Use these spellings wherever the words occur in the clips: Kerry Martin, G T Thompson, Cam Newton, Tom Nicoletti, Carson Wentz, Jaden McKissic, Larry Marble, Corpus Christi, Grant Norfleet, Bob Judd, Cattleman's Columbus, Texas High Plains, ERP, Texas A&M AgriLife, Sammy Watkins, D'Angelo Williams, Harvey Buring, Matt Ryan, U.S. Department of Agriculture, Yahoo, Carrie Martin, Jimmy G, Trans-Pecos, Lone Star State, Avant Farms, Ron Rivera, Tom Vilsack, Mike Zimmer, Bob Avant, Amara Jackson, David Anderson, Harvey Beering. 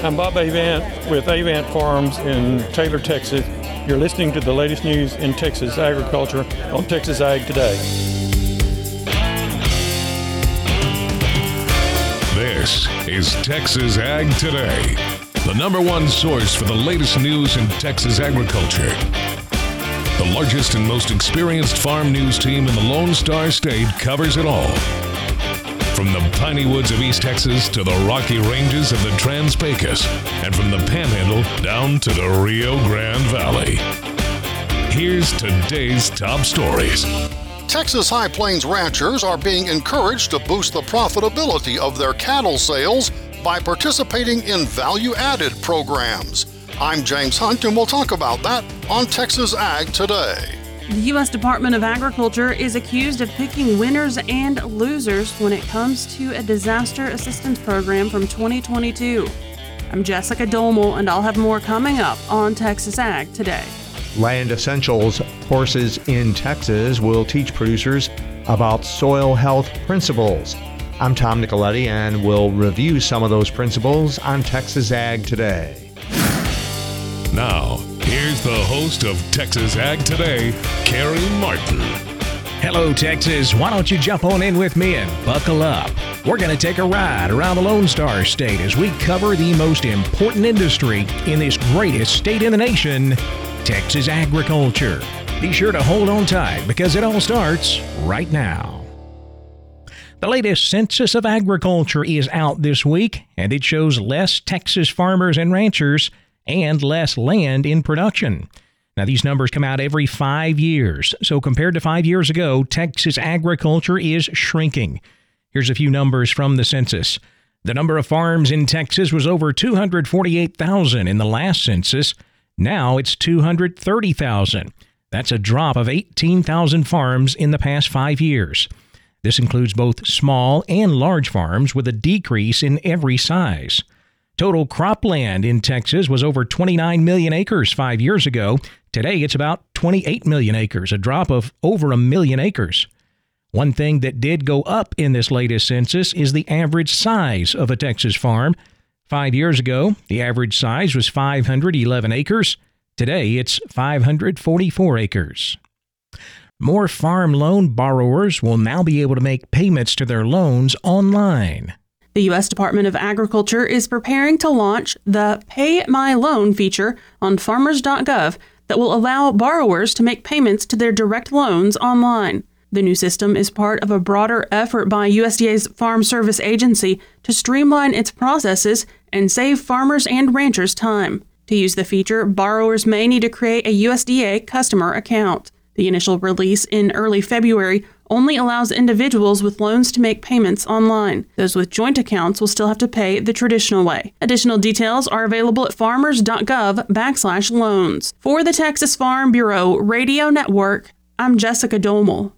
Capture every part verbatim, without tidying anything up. I'm Bob Avant with Avant Farms in Taylor, Texas. You're listening to the latest news in Texas agriculture on Texas Ag Today. This is Texas Ag Today, the number one source for the latest news in Texas agriculture. The largest and most experienced farm news team in the Lone Star State covers it all. From the piney woods of East Texas to the rocky ranges of the Trans-Pecos, and from the Panhandle down to the Rio Grande Valley. Here's today's top stories. Texas High Plains ranchers are being encouraged to boost the profitability of their cattle sales by participating in value-added programs. I'm James Hunt, and we'll talk about that on Texas Ag Today. The U S Department of Agriculture is accused of picking winners and losers when it comes to a disaster assistance program from twenty twenty-two. I'm Jessica Dolmel, and I'll have more coming up on Texas Ag Today. Land Essentials courses in Texas will teach producers about soil health principles. I'm Tom Nicoletti, and we'll review some of those principles on Texas Ag Today. Now, here's the host of Texas Ag Today, Carrie Martin. Hello, Texas. Why don't you jump on in with me and buckle up? We're going to take a ride around the Lone Star State as we cover the most important industry in this greatest state in the nation, Texas agriculture. Be sure to hold on tight because it all starts right now. The latest Census of Agriculture is out this week, and it shows less Texas farmers and ranchers and less land in production. Now, these numbers come out every five years. So compared to five years ago, Texas agriculture is shrinking. Here's a few numbers from the census. The number of farms in Texas was over two hundred forty-eight thousand in the last census. Now it's two hundred thirty thousand. That's a drop of eighteen thousand farms in the past five years. This includes both small and large farms, with a decrease in every size. Total cropland in Texas was over twenty-nine million acres five years ago. Today, it's about twenty-eight million acres, a drop of over a million acres. One thing that did go up in this latest census is the average size of a Texas farm. Five years ago, the average size was five hundred eleven acres. Today, it's five hundred forty-four acres. More farm loan borrowers will now be able to make payments to their loans online. The U S Department of Agriculture is preparing to launch the Pay My Loan feature on Farmers dot gov that will allow borrowers to make payments to their direct loans online. The new system is part of a broader effort by U S D A's Farm Service Agency to streamline its processes and save farmers and ranchers time. To use the feature, borrowers may need to create a U S D A customer account. The initial release in early February only allows individuals with loans to make payments online. Those with joint accounts will still have to pay the traditional way. Additional details are available at farmers.gov backslash loans. For the Texas Farm Bureau Radio Network, I'm Jessica Dolmel.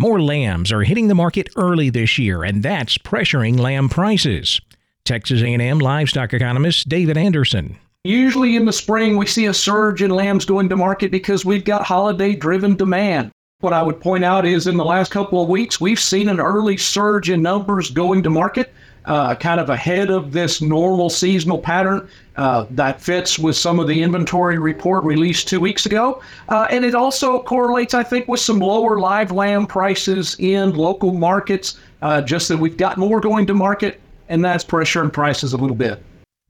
More lambs are hitting the market early this year, and that's pressuring lamb prices. Texas A and M livestock economist David Anderson. Usually in the spring, we see a surge in lambs going to market because we've got holiday-driven demand. What I would point out is in the last couple of weeks, we've seen an early surge in numbers going to market, uh, kind of ahead of this normal seasonal pattern uh, that fits with some of the inventory report released two weeks ago. Uh, and it also correlates, I think, with some lower live lamb prices in local markets, uh, just that we've got more going to market, and that's pressuring prices a little bit.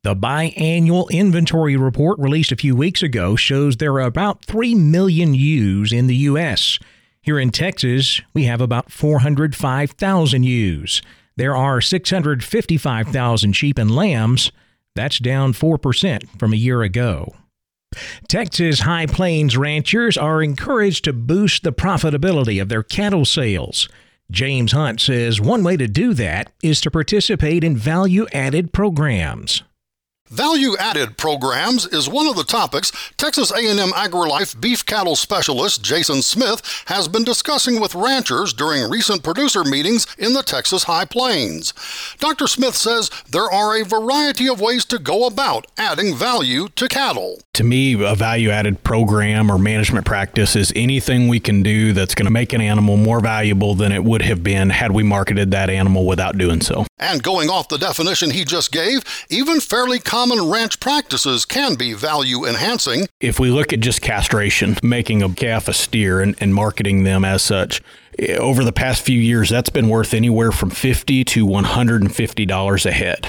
The biannual inventory report released a few weeks ago shows there are about three million ewes in the U S Here in Texas, we have about four hundred five thousand ewes. There are six hundred fifty-five thousand sheep and lambs. That's down four percent from a year ago. Texas High Plains ranchers are encouraged to boost the profitability of their cattle sales. James Hunt says one way to do that is to participate in value-added programs. Value-added programs is one of the topics Texas A and M AgriLife beef cattle specialist Jason Smith has been discussing with ranchers during recent producer meetings in the Texas High Plains. Doctor Smith says there are a variety of ways to go about adding value to cattle. To me, a value-added program or management practice is anything we can do that's going to make an animal more valuable than it would have been had we marketed that animal without doing so. And going off the definition he just gave, even fairly common common ranch practices can be value-enhancing. If we look at just castration, making a calf a steer and, and marketing them as such, over the past few years, that's been worth anywhere from fifty dollars to one hundred fifty dollars a head.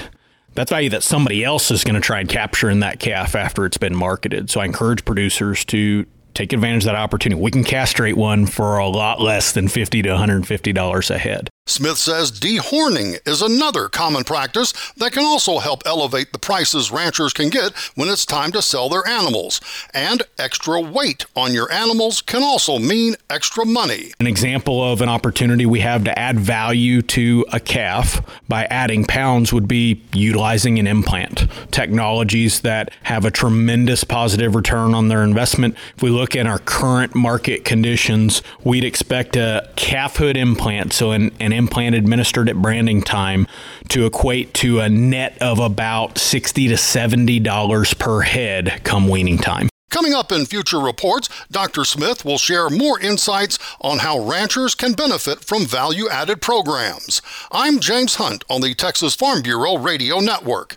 That's value that somebody else is going to try and capture in that calf after it's been marketed. So I encourage producers to take advantage of that opportunity. We can castrate one for a lot less than fifty dollars to one hundred fifty dollars a head. Smith says dehorning is another common practice that can also help elevate the prices ranchers can get when it's time to sell their animals. And extra weight on your animals can also mean extra money. An example of an opportunity we have to add value to a calf by adding pounds would be utilizing an implant. Technologies that have a tremendous positive return on their investment. If we look at our current market conditions, we'd expect a calf hood implant, so an, an implant administered at branding time, to equate to a net of about sixty to seventy dollars per head come weaning time. Coming up in future reports, Doctor Smith will share more insights on how ranchers can benefit from value-added programs. I'm James Hunt on the Texas Farm Bureau Radio Network.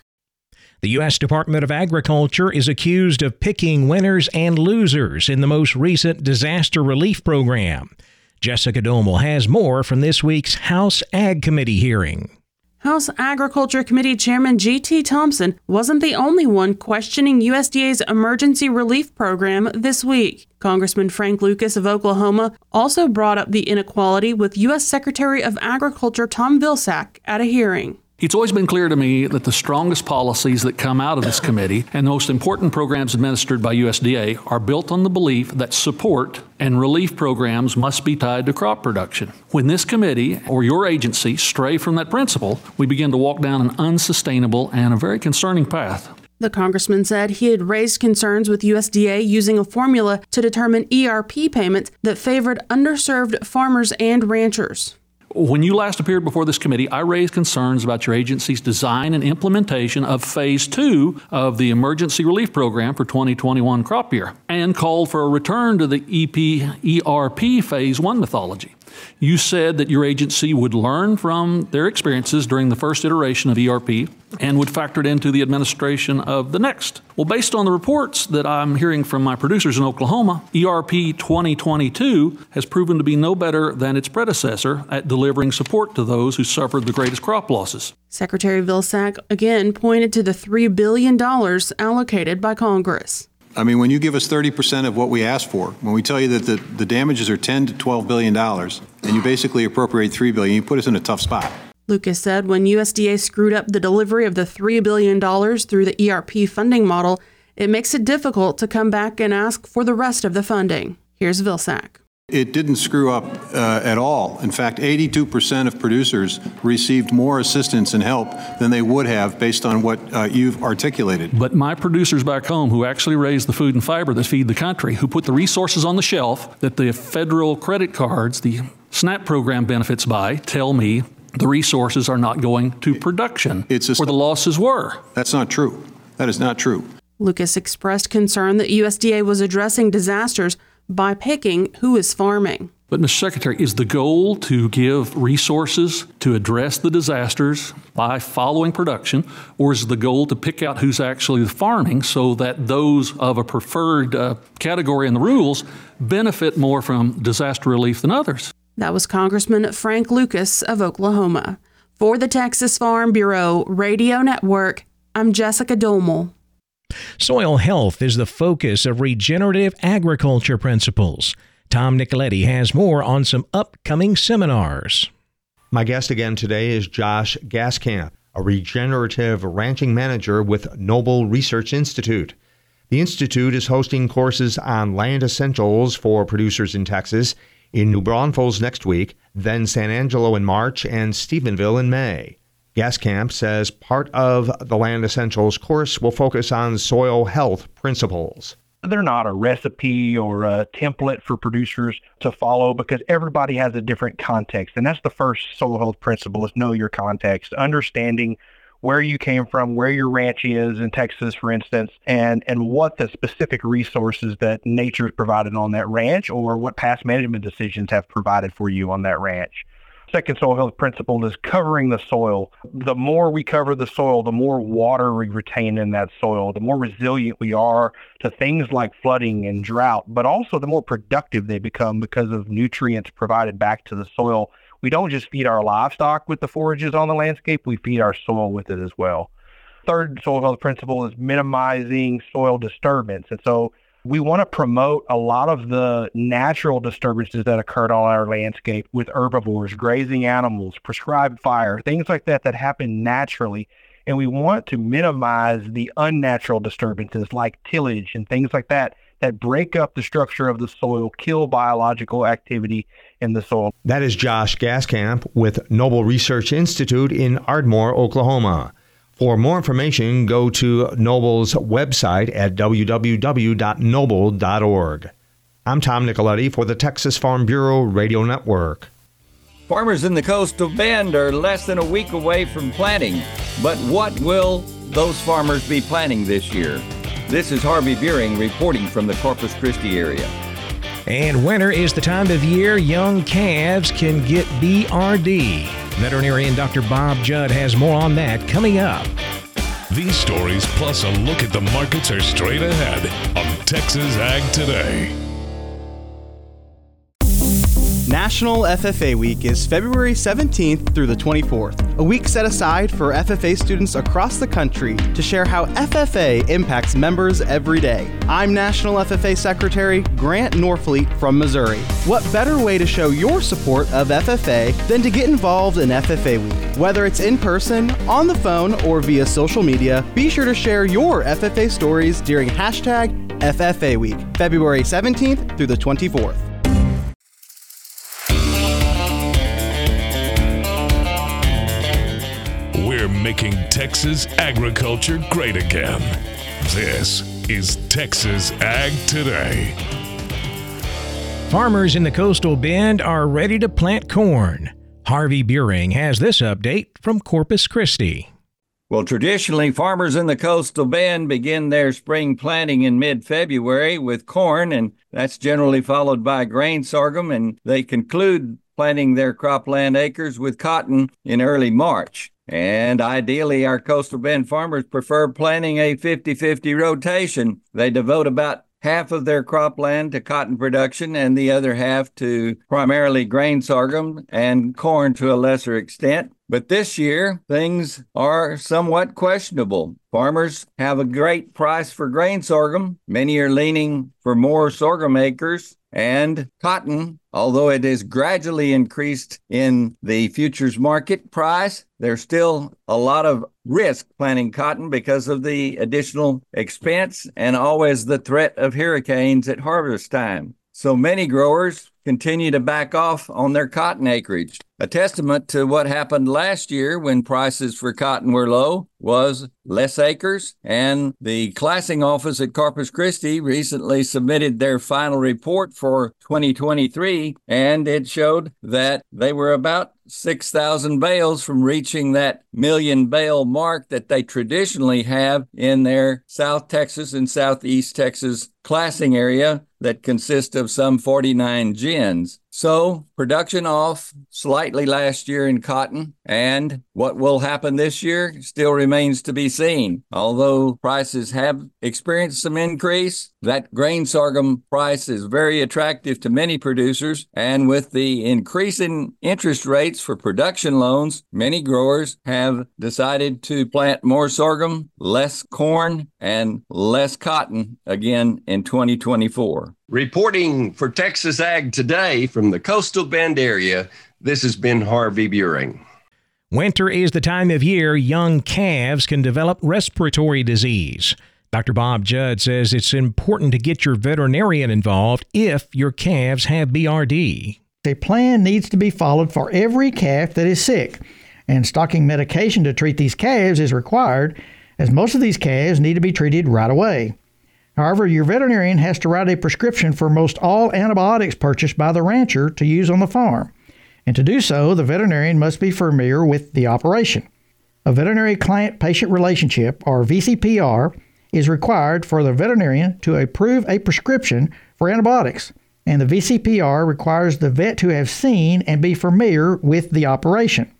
The U S. Department of Agriculture is accused of picking winners and losers in the most recent disaster relief program. Jessica Domel has more from this week's House Ag Committee hearing. House Agriculture Committee Chairman G T Thompson wasn't the only one questioning U S D A's emergency relief program this week. Congressman Frank Lucas of Oklahoma also brought up the inequality with U S. Secretary of Agriculture Tom Vilsack at a hearing. It's always been clear to me that the strongest policies that come out of this committee and the most important programs administered by U S D A are built on the belief that support and relief programs must be tied to crop production. When this committee or your agency stray from that principle, we begin to walk down an unsustainable and a very concerning path. The congressman said he had raised concerns with U S D A using a formula to determine E R P payments that favored underserved farmers and ranchers. When you last appeared before this committee, I raised concerns about your agency's design and implementation of phase two of the emergency relief program for twenty twenty-one crop year and called for a return to the E P, E R P phase one methodology. You said that your agency would learn from their experiences during the first iteration of E R P and would factor it into the administration of the next. Well, based on the reports that I'm hearing from my producers in Oklahoma, E R P twenty twenty-two has proven to be no better than its predecessor at delivering support to those who suffered the greatest crop losses. Secretary Vilsack again pointed to the three billion dollars allocated by Congress. I mean, when you give us thirty percent of what we asked for, when we tell you that the, the damages are ten to twelve billion dollars and you basically appropriate three billion dollars, you put us in a tough spot. Lucas said when U S D A screwed up the delivery of the three billion dollars through the E R P funding model, it makes it difficult to come back and ask for the rest of the funding. Here's Vilsack. It didn't screw up uh, at all. In fact, eighty-two percent of producers received more assistance and help than they would have based on what uh, you've articulated. But my producers back home who actually raise the food and fiber that feed the country, who put the resources on the shelf that the federal credit cards, the SNAP program benefits by, tell me the resources are not going to production it's a, where the losses were. That's not true. That is not true. Lucas expressed concern that U S D A was addressing disasters by picking who is farming. But, Mister Secretary, is the goal to give resources to address the disasters by following production, or is the goal to pick out who's actually farming so that those of a preferred uh, category in the rules benefit more from disaster relief than others? That was Congressman Frank Lucas of Oklahoma. For the Texas Farm Bureau Radio Network, I'm Jessica Domel. Soil health is the focus of regenerative agriculture principles. Tom Nicoletti has more on some upcoming seminars. My guest again today is Josh Gaskamp, a regenerative ranching manager with Noble Research Institute. The institute is hosting courses on land essentials for producers in Texas in New Braunfels next week, then San Angelo in March and Stephenville in May. Gaskamp says part of the Land Essentials course will focus on soil health principles. They're not a recipe or a template for producers to follow because everybody has a different context. And that's the first soil health principle, is know your context, understanding where you came from, where your ranch is in Texas, for instance, and, and what the specific resources that nature has provided on that ranch or what past management decisions have provided for you on that ranch. second soil health principle is covering the soil. The more we cover the soil, the more water we retain in that soil, the more resilient we are to things like flooding and drought, but also the more productive they become because of nutrients provided back to the soil. We don't just feed our livestock with the forages on the landscape, we feed our soil with it as well. Third soil health principle is minimizing soil disturbance. And so we want to promote a lot of the natural disturbances that occurred on our landscape with herbivores, grazing animals, prescribed fire, things like that that happen naturally. And we want to minimize the unnatural disturbances like tillage and things like that that break up the structure of the soil, kill biological activity in the soil. That is Josh Gaskamp with Noble Research Institute in Ardmore, Oklahoma. For more information, go to Noble's website at w w w dot noble dot org. I'm Tom Nicoletti for the Texas Farm Bureau Radio Network. Farmers in the Coastal Bend are less than a week away from planting, but what will those farmers be planting this year? This is Harvey Beering reporting from the Corpus Christi area. And winter is the time of year young calves can get B R D. Veterinarian Doctor Bob Judd has more on that coming up. These stories plus a look at the markets are straight ahead on Texas Ag Today. National F F A Week is February seventeenth through the twenty-fourth, a week set aside for F F A students across the country to share how F F A impacts members every day. I'm National F F A Secretary Grant Norfleet from Missouri. What better way to show your support of F F A than to get involved in F F A Week? Whether it's in person, on the phone, or via social media, be sure to share your F F A stories during hashtag F F A Week, February seventeenth through the twenty-fourth. Making Texas agriculture great again. This is Texas Ag Today. Farmers in the Coastal Bend are ready to plant corn. Harvey Beering has this update from Corpus Christi. Well, traditionally, farmers in the Coastal Bend begin their spring planting in mid-February with corn, and that's generally followed by grain sorghum, and they conclude planting their cropland acres with cotton in early March. And ideally, our Coastal Bend farmers prefer planting a fifty-fifty rotation. They devote about half of their cropland to cotton production and the other half to primarily grain sorghum and corn to a lesser extent. But this year, things are somewhat questionable. Farmers have a great price for grain sorghum. Many are leaning for more sorghum acres. And cotton, although it is gradually increased in the futures market price, there's still a lot of risk planting cotton because of the additional expense and always the threat of hurricanes at harvest time. So many growers continue to back off on their cotton acreage. A testament to what happened last year when prices for cotton were low was less acres, and the classing office at Corpus Christi recently submitted their final report for twenty twenty-three, and it showed that they were about six thousand bales from reaching that million bale mark that they traditionally have in their South Texas and Southeast Texas classing area that consists of some forty-nine gins. So production off slightly last year in cotton, and what will happen this year still remains to be seen. Although prices have experienced some increase, that grain sorghum price is very attractive to many producers, and with the increase in interest rates for production loans, many growers have decided to plant more sorghum, less corn, and less cotton again in twenty twenty-four. Reporting for Texas Ag Today from the Coastal Bend area, this has been Harvey Buring. Winter is the time of year young calves can develop respiratory disease. Doctor Bob Judd says it's important to get your veterinarian involved if your calves have B R D. The plan needs to be followed for every calf that is sick, and stocking medication to treat these calves is required, as most of these calves need to be treated right away. However, your veterinarian has to write a prescription for most all antibiotics purchased by the rancher to use on the farm. And to do so, the veterinarian must be familiar with the operation. A veterinary client-patient relationship, or V C P R, is required for the veterinarian to approve a prescription for antibiotics. and the V C P R requires the vet to have seen and be familiar with the operation.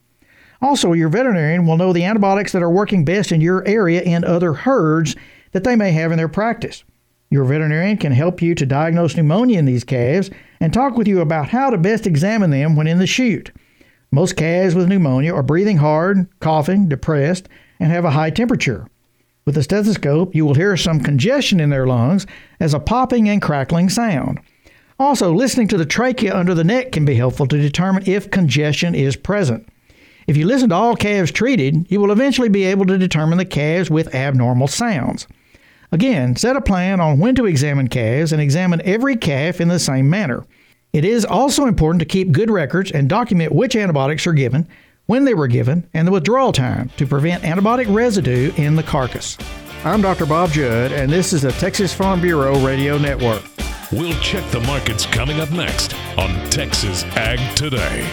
Also, your veterinarian will know the antibiotics that are working best in your area and other herds that they may have in their practice. Your veterinarian can help you to diagnose pneumonia in these calves and talk with you about how to best examine them when in the chute. Most calves with pneumonia are breathing hard, coughing, depressed, and have a high temperature. With a stethoscope, you will hear some congestion in their lungs as a popping and crackling sound. Also, listening to the trachea under the neck can be helpful to determine if congestion is present. If you listen to all calves treated, you will eventually be able to determine the calves with abnormal sounds. Again, set a plan on when to examine calves and examine every calf in the same manner. It is also important to keep good records and document which antibiotics are given, when they were given, and the withdrawal time to prevent antibiotic residue in the carcass. I'm Doctor Bob Judd, and this is the Texas Farm Bureau Radio Network. We'll check the markets coming up next on Texas Ag Today.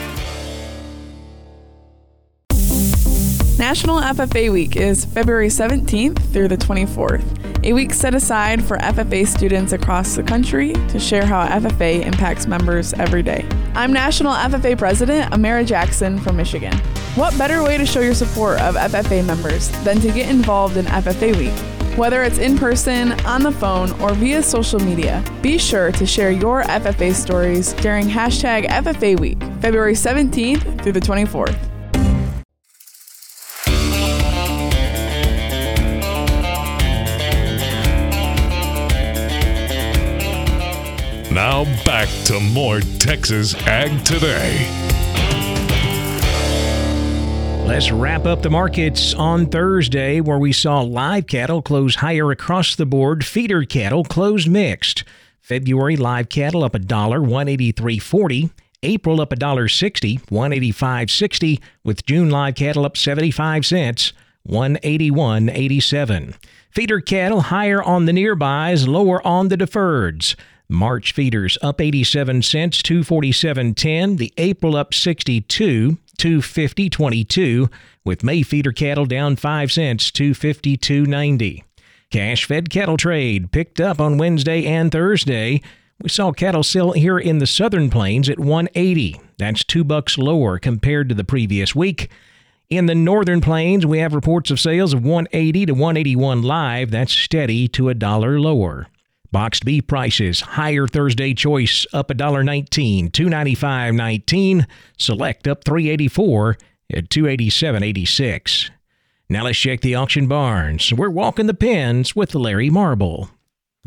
National F F A Week is February seventeenth through the twenty-fourth, a week set aside for F F A students across the country to share how F F A impacts members every day. I'm National F F A President Amara Jackson from Michigan. What better way to show your support of F F A members than to get involved in F F A Week? Whether it's in person, on the phone, or via social media, be sure to share your F F A stories during hashtag F F A Week, February seventeenth through the twenty-fourth. Now back to more Texas Ag Today. Let's wrap up the markets on Thursday, where we saw live cattle close higher across the board. Feeder cattle closed mixed. February live cattle up a dollar, one eighty-three forty. April up a dollar sixty, one eighty-five sixty. With June live cattle up seventy-five cents, one eighty-one eighty-seven. Feeder cattle higher on the nearbys, lower on the deferreds. March feeders up eighty-seven cents, two forty-seven ten. The April up sixty-two, two fifty twenty-two. With May feeder cattle down five cents, two fifty-two ninety. Cash fed cattle trade picked up on Wednesday and Thursday. We saw cattle sell here in the Southern Plains at one eighty. That's two bucks lower compared to the previous week. In the Northern Plains, we have reports of sales of one eighty to one eighty-one live. That's steady to a dollar lower. Boxed beef prices higher Thursday. Choice up one nineteen, two ninety-five nineteen. Select up three eighty-four at two eighty-seven eighty-six. Now let's check the auction barns. We're walking the pens with Larry Marble.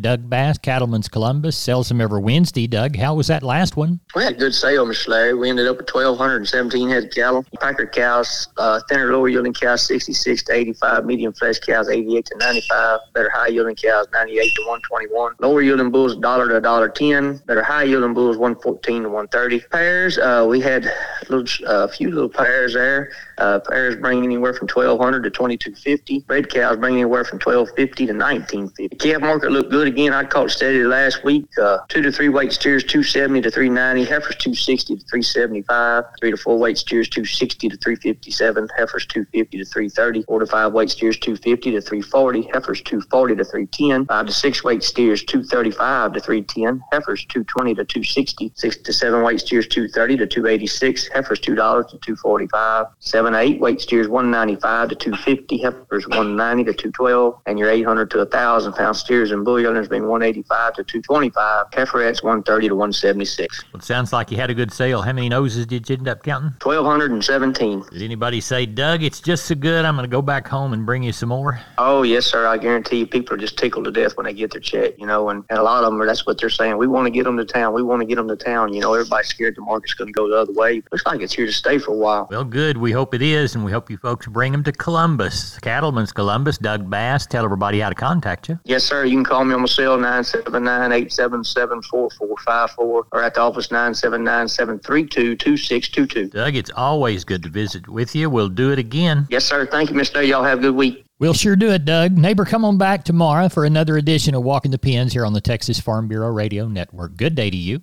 Doug Bass, Cattleman's Columbus, sells them every Wednesday. Doug, how was that last one? We had a good sale, Mister Larry. We ended up with one thousand two hundred seventeen head of cattle. Packer cows, uh, thinner, lower-yielding cows, sixty-six to eighty-five. Medium flesh cows, eighty-eight to ninety-five. Better high-yielding cows, ninety-eight to one twenty-one. Lower-yielding bulls, one dollar to one ten. Better high-yielding bulls, one fourteen to one thirty. Pairs, uh, we had a uh, few little pairs there. Uh, pairs bring anywhere from twelve hundred to twenty-two fifty. Red cows bring anywhere from twelve fifty to nineteen fifty. The calf market looked good. Again, I caught steady last week. Uh, two to three weight steers, two seventy to three ninety. Heifers, two sixty to three seventy-five. Three to four weight steers, two sixty to three fifty-seven. Heifers, two fifty to three thirty. Four to five weight steers, two fifty to three forty. Heifers, two forty to three ten. Five to six weight steers, two thirty-five to three ten. Heifers, two twenty to two sixty. Six to seven weight steers, two thirty to two eighty-six. Heifers, two dollars to two forty-five. Seven to eight weight steers, one ninety-five to two fifty. Heifers, one ninety to two twelve. And your eight hundred to one thousand pound steers and bullion has been one eighty-five to two twenty-five. Heiferettes one thirty to one seventy-six. Well, it sounds like you had a good sale. How many noses did you end up counting? twelve seventeen. Did anybody say, Doug, it's just so good, I'm going to go back home and bring you some more? Oh, yes, sir. I guarantee you people are just tickled to death when they get their check, you know, and, and a lot of them, are, that's what they're saying. We want to get them to town. We want to get them to town. You know, everybody's scared the market's going to go the other way. Looks like it's here to stay for a while. Well, good. We hope it is, and we hope you folks bring them to Columbus. Cattleman's Columbus. Doug Bass, tell everybody how to contact you. Yes, sir. You can call me on my cell, nine seven nine, eight seven seven, four four five four, or at the office, nine seven nine, seven three two, two six two two. Doug, it's always good to visit with you. We'll do it again. Yes, sir. Thank you, Mister Day. Y'all have a good week. We'll sure do it, Doug. Neighbor, come on back tomorrow for another edition of Walking the Pens here on the Texas Farm Bureau Radio Network. Good day to you.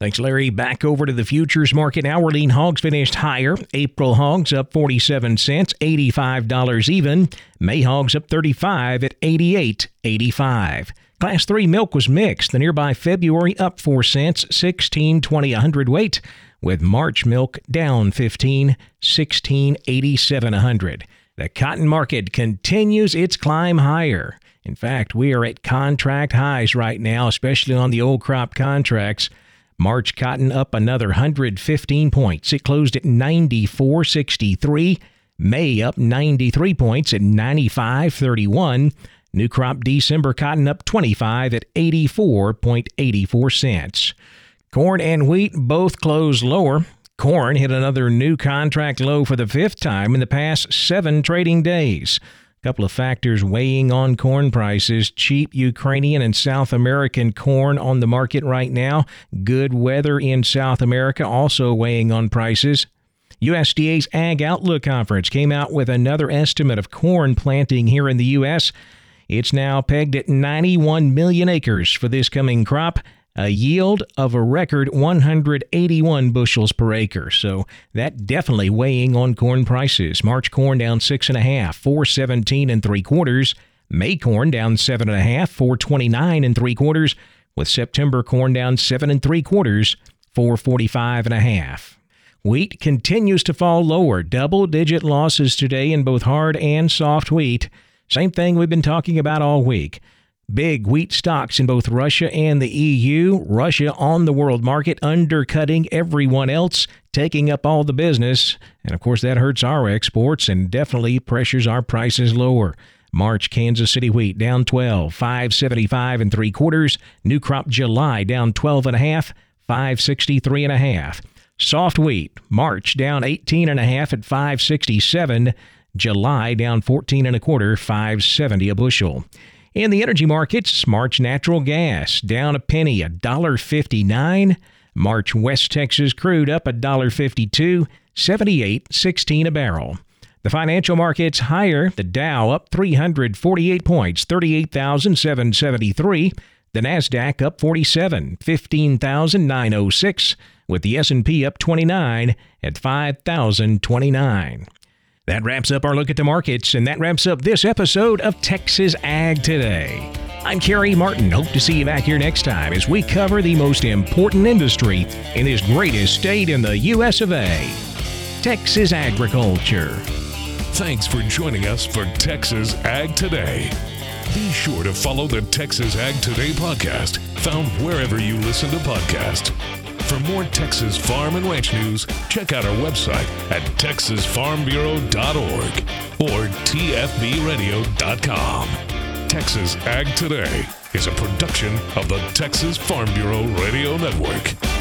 Thanks, Larry. Back over to the futures market. Hourly hogs finished higher. April hogs up forty-seven cents, eighty-five dollars even. May hogs up thirty-five at eighty-eight eighty-five. Class three milk was mixed. The nearby February up four cents, sixteen twenty a hundredweight, with March milk down fifteen, sixteen eighty-seven a hundred. The cotton market continues its climb higher. In fact, we are at contract highs right now, especially on the old crop contracts. March cotton up another one hundred fifteen points. It closed at ninety-four sixty-three. May up ninety-three points at ninety-five thirty-one. New crop December cotton up twenty-five at eighty-four eighty-four cents. Corn and wheat both closed lower. Corn hit another new contract low for the fifth time in the past seven trading days. A couple of factors weighing on corn prices: cheap Ukrainian and South American corn on the market right now. Good weather in South America also weighing on prices. U S D A's Ag Outlook Conference came out with another estimate of corn planting here in the U S. It's now pegged at ninety-one million acres for this coming crop, a yield of a record one hundred eighty-one bushels per acre. So that definitely weighing on corn prices. March corn down six and a half, four seventeen and three quarters. May corn down seven and a half, four twenty-nine and three quarters. With September corn down seven and three quarters, four forty-five and a half. Wheat continues to fall lower. Double-digit losses today in both hard and soft wheat. Same thing we've been talking about all week. Big wheat stocks in both Russia and the E U. Russia on the world market, undercutting everyone else, taking up all the business. And of course, that hurts our exports and definitely pressures our prices lower. March Kansas City wheat down twelve, five seventy-five and three quarters. New crop July down twelve and a half, five sixty-three and a half. Soft wheat March down eighteen and a half at five sixty-seven. July down fourteen and a quarter, five seventy a bushel. In the energy markets, March natural gas down a penny, one dollar fifty-nine. March West Texas crude up one dollar fifty-two, seventy-eight sixteen a barrel. The financial markets higher. The Dow up three forty-eight points, thirty-eight thousand seven hundred seventy-three. The Nasdaq up forty-seven, fifteen thousand nine hundred six, with the S and P up twenty-nine at five thousand twenty-nine. That wraps up our look at the markets, and that wraps up this episode of Texas Ag Today. I'm Kerry Martin. Hope to see you back here next time as we cover the most important industry in this greatest state in the U S of A, Texas agriculture. Thanks for joining us for Texas Ag Today. Be sure to follow the Texas Ag Today podcast, found wherever you listen to podcasts. For more Texas farm and ranch news, check out our website at texas farm bureau dot org or t f b radio dot com. Texas Ag Today is a production of the Texas Farm Bureau Radio Network.